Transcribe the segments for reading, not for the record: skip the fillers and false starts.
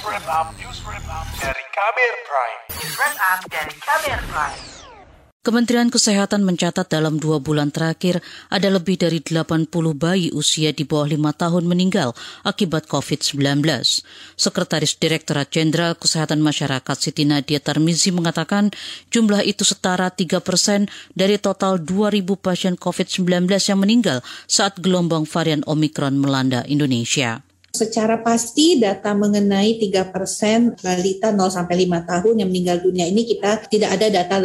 News Wrap Up dari KBR Prime. Kementerian Kesehatan mencatat dalam 2 bulan terakhir ada lebih dari 80 bayi usia di bawah 5 tahun meninggal akibat COVID-19. Sekretaris Direktorat Jenderal Kesehatan Masyarakat Siti Nadia Tarmizi mengatakan jumlah itu setara 3% dari total 2.000 pasien COVID-19 yang meninggal saat gelombang varian Omikron melanda Indonesia. Secara pasti data mengenai 3% balita 0-5 tahun yang meninggal dunia ini kita tidak ada data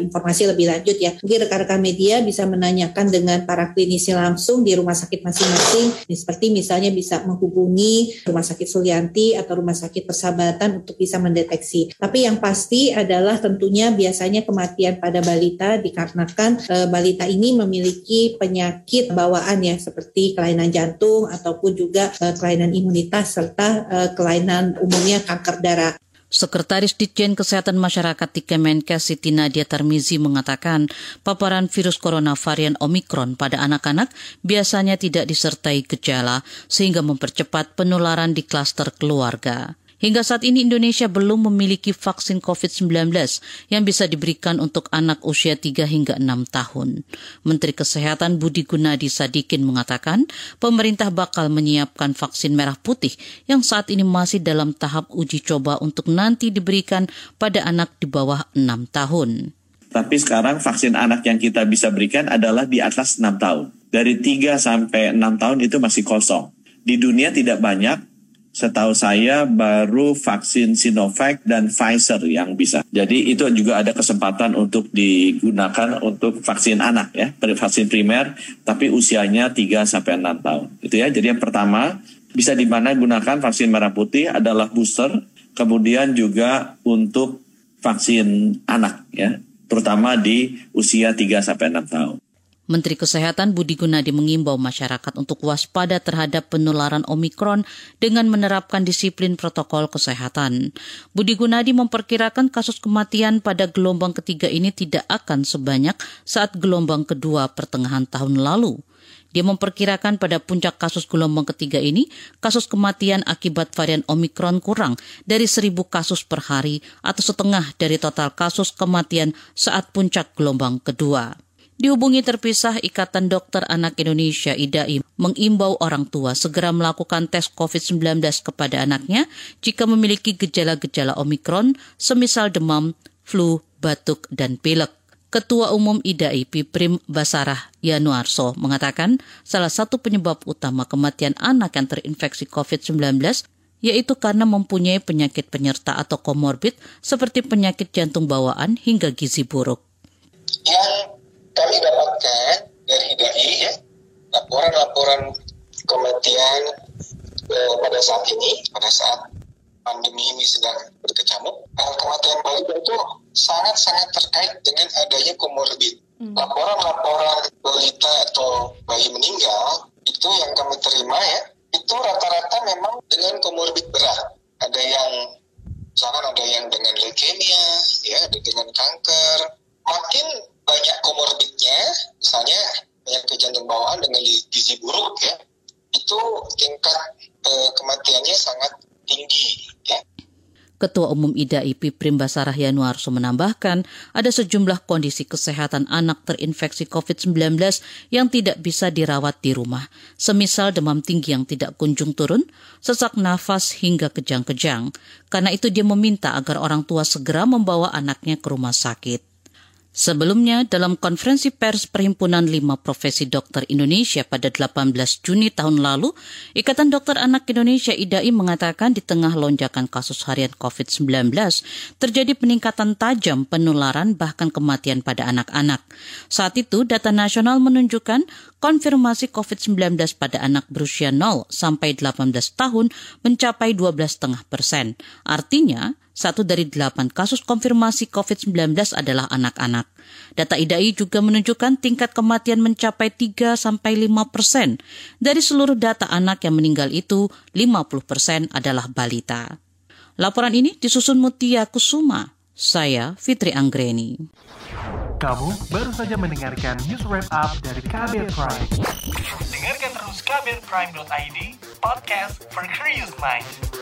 informasi lebih lanjut ya. Mungkin rekan-rekan media bisa menanyakan dengan para klinisi langsung di rumah sakit masing-masing. Seperti misalnya bisa menghubungi Rumah Sakit Sulianti atau Rumah Sakit Persahabatan untuk bisa mendeteksi. Tapi yang pasti adalah tentunya biasanya kematian pada balita dikarenakan balita ini memiliki penyakit bawaan ya seperti kelainan jantung ataupun juga kelainan imunitas serta kelainan umumnya kanker darah. Sekretaris Ditjen Kesehatan Masyarakat di Kemenkes Siti Nadia Tarmizi mengatakan paparan virus corona varian Omikron pada anak-anak biasanya tidak disertai gejala sehingga mempercepat penularan di klaster keluarga. Hingga saat ini Indonesia belum memiliki vaksin COVID-19 yang bisa diberikan untuk anak usia 3 hingga 6 tahun. Menteri Kesehatan Budi Gunadi Sadikin mengatakan pemerintah bakal menyiapkan vaksin merah putih yang saat ini masih dalam tahap uji coba untuk nanti diberikan pada anak di bawah 6 tahun. Tapi sekarang vaksin anak yang kita bisa berikan adalah di atas 6 tahun. Dari 3 sampai 6 tahun itu masih kosong. Di dunia tidak banyak. Setahu saya baru vaksin Sinovac dan Pfizer yang bisa. Jadi itu juga ada kesempatan untuk digunakan untuk vaksin anak ya, vaksin primer tapi usianya 3 sampai 6 tahun. Itu ya. Jadi yang pertama bisa di mana gunakan vaksin merah putih adalah booster, kemudian juga untuk vaksin anak ya, terutama di usia 3 sampai 6 tahun. Menteri Kesehatan Budi Gunadi mengimbau masyarakat untuk waspada terhadap penularan Omikron dengan menerapkan disiplin protokol kesehatan. Budi Gunadi memperkirakan kasus kematian pada gelombang ketiga ini tidak akan sebanyak saat gelombang kedua pertengahan tahun lalu. Dia memperkirakan pada puncak kasus gelombang ketiga ini, kasus kematian akibat varian Omikron kurang dari 1.000 kasus per hari atau setengah dari total kasus kematian saat puncak gelombang kedua. Dihubungi terpisah, Ikatan Dokter Anak Indonesia (IDAI) mengimbau orang tua segera melakukan tes COVID-19 kepada anaknya jika memiliki gejala-gejala Omikron, semisal demam, flu, batuk, dan pilek. Ketua Umum IDAI Piprim Basarah Yanuarso mengatakan salah satu penyebab utama kematian anak yang terinfeksi COVID-19 yaitu karena mempunyai penyakit penyerta atau komorbid seperti penyakit jantung bawaan hingga gizi buruk. Kami dapatkan dari IDAI ya, laporan-laporan kematian pada saat ini, pada saat pandemi ini sedang berkecamuk, kematian balita itu sangat-sangat terkait dengan adanya komorbid. Laporan-laporan balita atau bayi meninggal itu yang kami terima ya, itu rata-rata memang dengan komorbid berat. Ada yang misalkan ada yang dengan leukemia, ya, ada dengan kanker. Makin banyak komorbidnya, misalnya penyakit jantung bawaan dengan gizi buruk ya, itu tingkat kematiannya sangat tinggi ya. Ketua Umum IDAI Piprim Basarah Yanuarso menambahkan, ada sejumlah kondisi kesehatan anak terinfeksi COVID-19 yang tidak bisa dirawat di rumah, semisal demam tinggi yang tidak kunjung turun, sesak nafas hingga kejang-kejang. Karena itu dia meminta agar orang tua segera membawa anaknya ke rumah sakit. Sebelumnya, dalam konferensi pers Perhimpunan 5 Profesi Dokter Indonesia pada 18 Juni tahun lalu, Ikatan Dokter Anak Indonesia (IDAI) mengatakan di tengah lonjakan kasus harian COVID-19, terjadi peningkatan tajam penularan bahkan kematian pada anak-anak. Saat itu, data nasional menunjukkan konfirmasi COVID-19 pada anak berusia 0 sampai 18 tahun mencapai 12,5%. Artinya, 1 dari 8 kasus konfirmasi COVID-19 adalah anak-anak. Data IDAI juga menunjukkan tingkat kematian mencapai 3-5%. Dari seluruh data anak yang meninggal itu, 50% adalah balita. Laporan ini disusun Mutia Kusuma. Saya Fitri Anggreni. Kamu baru saja mendengarkan News Wrap Up dari KBR Prime. Dengarkan terus kbrprime.id, podcast for curious minds.